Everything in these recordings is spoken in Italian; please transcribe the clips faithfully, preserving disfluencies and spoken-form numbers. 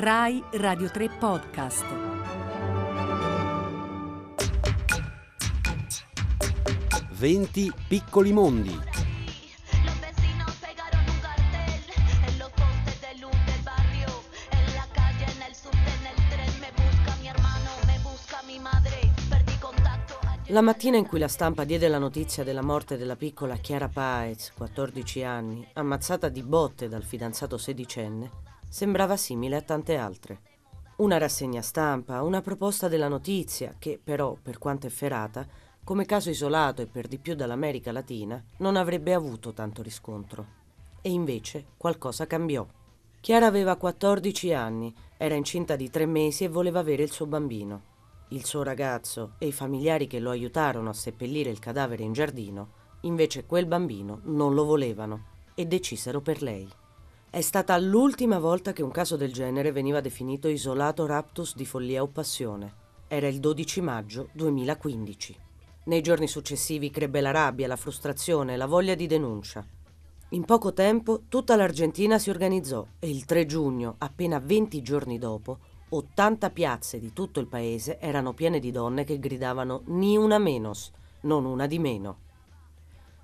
Rai Radio tre Podcast. venti piccoli mondi. La mattina in cui la stampa diede la notizia della morte della piccola Chiara Paez, quattordici anni, ammazzata di botte dal fidanzato sedicenne, sembrava simile a tante altre. Una rassegna stampa, una proposta della notizia che però, per quanto efferata, come caso isolato e per di più dall'America Latina, non avrebbe avuto tanto riscontro. E invece qualcosa cambiò. Chiara aveva quattordici anni, era incinta di tre mesi e voleva avere il suo bambino. Il suo ragazzo e i familiari che lo aiutarono a seppellire il cadavere in giardino, invece quel bambino non lo volevano e decisero per lei. È stata l'ultima volta che un caso del genere veniva definito isolato raptus di follia o passione. Era il dodici maggio duemilaquindici. Nei giorni successivi crebbe la rabbia, la frustrazione, la voglia di denuncia. In poco tempo tutta l'Argentina si organizzò e il tre giugno, appena venti giorni dopo, ottanta piazze di tutto il paese erano piene di donne che gridavano «Ni una menos», non una di meno.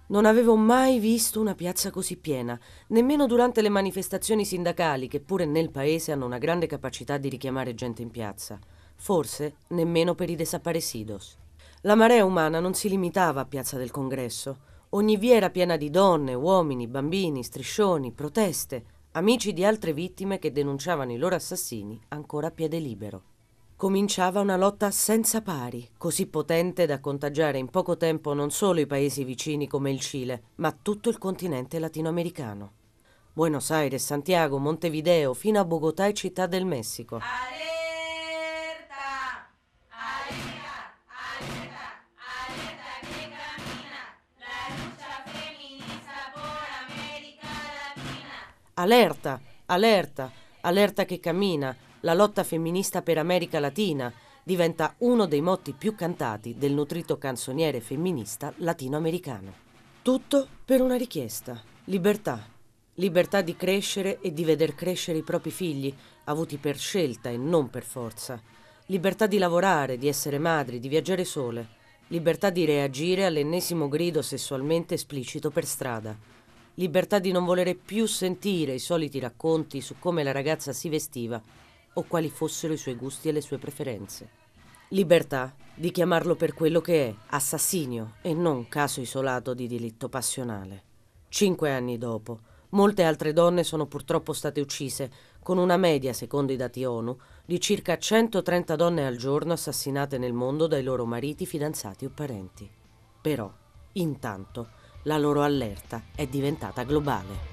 Non avevo mai visto una piazza così piena, nemmeno durante le manifestazioni sindacali che pure nel paese hanno una grande capacità di richiamare gente in piazza, forse nemmeno per i desaparecidos. La marea umana non si limitava a Piazza del Congresso, ogni via era piena di donne, uomini, bambini, striscioni, proteste, amici di altre vittime che denunciavano i loro assassini ancora a piede libero. Cominciava una lotta senza pari, così potente da contagiare in poco tempo non solo i paesi vicini come il Cile, ma tutto il continente latinoamericano. Buenos Aires, Santiago, Montevideo, fino a Bogotà e Città del Messico. Allerta! Allerta! Allerta! Allerta che cammina! La lucha feminista por America Latina! Allerta! Allerta! Allerta che cammina! La lotta femminista per America Latina diventa uno dei motti più cantati del nutrito canzoniere femminista latinoamericano. Tutto per una richiesta: libertà. Libertà di crescere e di veder crescere i propri figli, avuti per scelta e non per forza. Libertà di lavorare, di essere madri, di viaggiare sole. Libertà di reagire all'ennesimo grido sessualmente esplicito per strada. Libertà di non volere più sentire i soliti racconti su come la ragazza si vestiva o quali fossero i suoi gusti e le sue preferenze. Libertà di chiamarlo per quello che è, assassinio e non caso isolato di delitto passionale. Cinque anni dopo, molte altre donne sono purtroppo state uccise, con una media, secondo i dati ONU, di circa centotrenta donne al giorno assassinate nel mondo dai loro mariti, fidanzati o parenti. Però, intanto, la loro allerta è diventata globale.